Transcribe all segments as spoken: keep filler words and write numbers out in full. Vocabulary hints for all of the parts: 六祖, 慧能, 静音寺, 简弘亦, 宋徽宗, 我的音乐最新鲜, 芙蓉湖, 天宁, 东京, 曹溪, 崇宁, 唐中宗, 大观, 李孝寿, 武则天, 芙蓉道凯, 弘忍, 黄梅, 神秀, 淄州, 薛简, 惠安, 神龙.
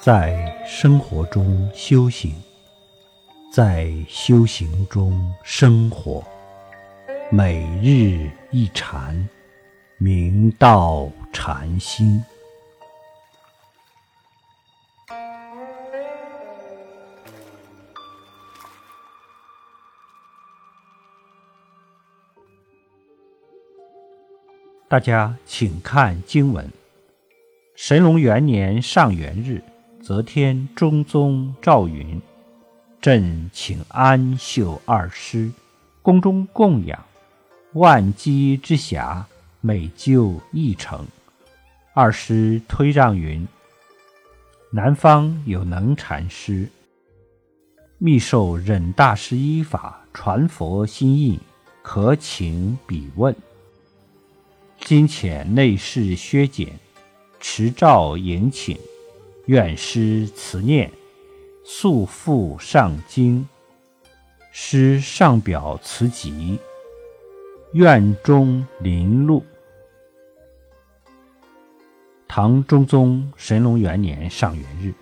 在生活中修行，在修行中生活，每日一禅，明道禅心。大家请看经文。神龙元年上元日，则天中宗赵云朕请安秀二师，宫中供养万机之匣，每就一成。二师推让云：南方有能禅师，密授忍大师一法，传佛心印，可请彼问。今遣内侍薛简持诏迎请，愿师慈念，速复上京。师上表辞疾，院中林路。唐中宗神龙元年上元日，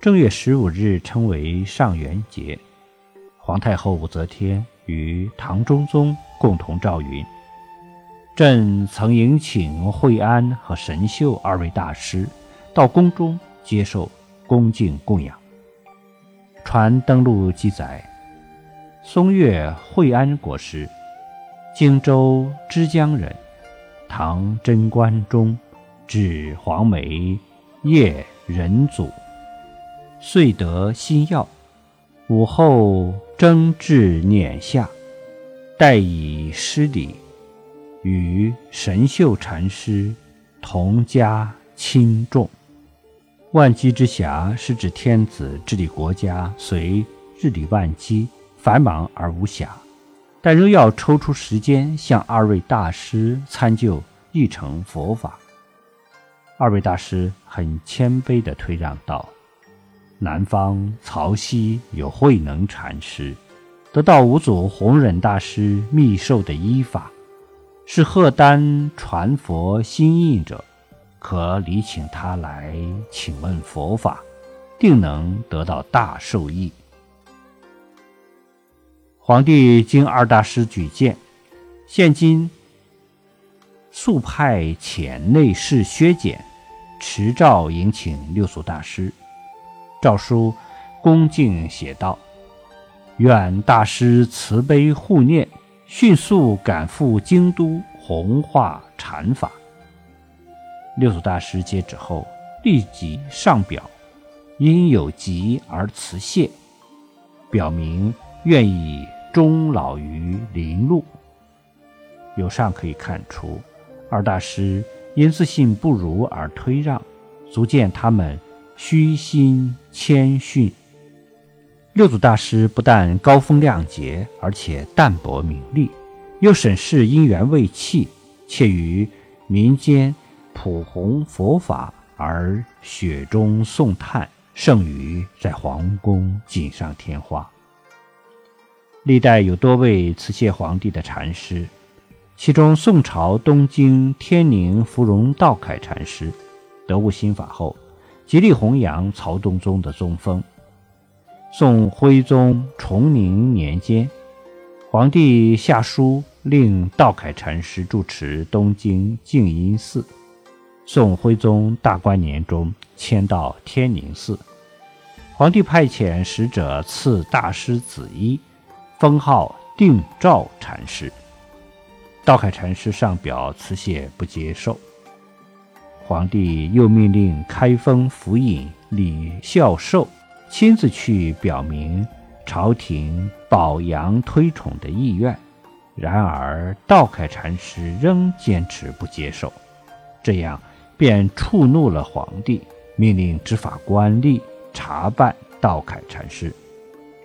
正月十五日称为上元节。皇太后武则天与唐中宗共同诏云：朕曾迎请惠安和神秀二位大师到宫中接受恭敬供养。传登录记载，松岳惠安国师，荆州枝江人，唐贞观中，指黄梅叶仁祖，遂得新药，武后征至撵下，代以失礼，与神秀禅师同家亲重。万机之暇是指天子治理国家，虽日理万机，繁忙而无暇，但仍要抽出时间向二位大师参究一乘佛法。二位大师很谦卑地推让道：南方曹溪有慧能禅师，得到五祖弘忍大师密授的依法，是荷丹传佛心印者，可礼请他来请问佛法，定能得到大受益。皇帝经二大师举荐，现今速派遣内侍薛简持诏迎请六祖大师。诏书恭敬写道：愿大师慈悲护念，迅速赶赴京都弘化禅法。六祖大师接旨后，立即上表，因有疾而辞谢，表明愿意终老于林路。由上可以看出，二大师因自信不如而推让，足见他们虚心谦逊。六祖大师不但高风亮节，而且淡泊名利，又审视因缘未弃，且于民间普弘佛法而雪中送炭，胜于在皇宫锦上添花。历代有多位辞谢皇帝的禅师，其中宋朝东京天宁芙蓉道凯禅师得悟心法后，极力弘扬曹洞宗的宗风。宋徽宗崇宁年间，皇帝下书令道凯禅师住持东京静音寺，宋徽宗大观年中迁到天宁寺。皇帝派遣使者赐大师紫衣，封号定照禅师。道凯禅师上表辞谢不接受，皇帝又命令开封府尹李孝寿亲自去表明朝廷褒扬推崇的意愿，然而道凯禅师仍坚持不接受，这样便触怒了皇帝，命令执法官吏查办道凯禅师。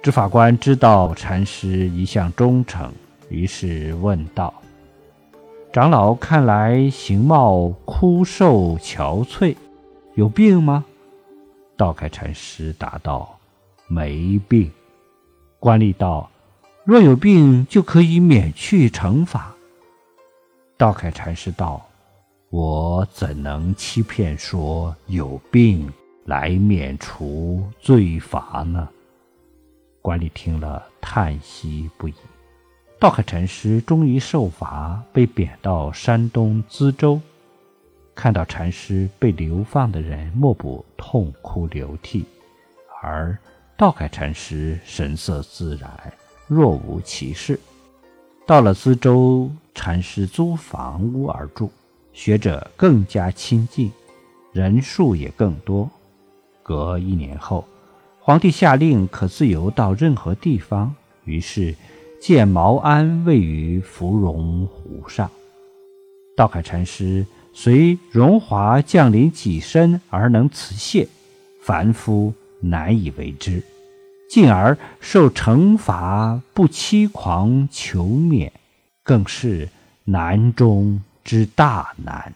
执法官知道禅师一向忠诚，于是问道：长老看来形貌枯瘦憔悴，有病吗？道凯禅师答道：没病。官吏道：若有病就可以免去惩罚。道凯禅师道：我怎能欺骗说有病来免除罪罚呢？管理听了叹息不已。道可禅师终于受罚，被贬到山东淄州。看到禅师被流放的人莫不痛哭流涕，而道可禅师神色自然，若无其事。到了淄州，禅师租房屋而住，学者更加亲近，人数也更多。隔一年后，皇帝下令可自由到任何地方，于是建茅庵位于芙蓉湖上。道可禅师随荣华降临己身而能辞谢，凡夫难以为之，进而受惩罚不欺狂求免，更是难中之大难。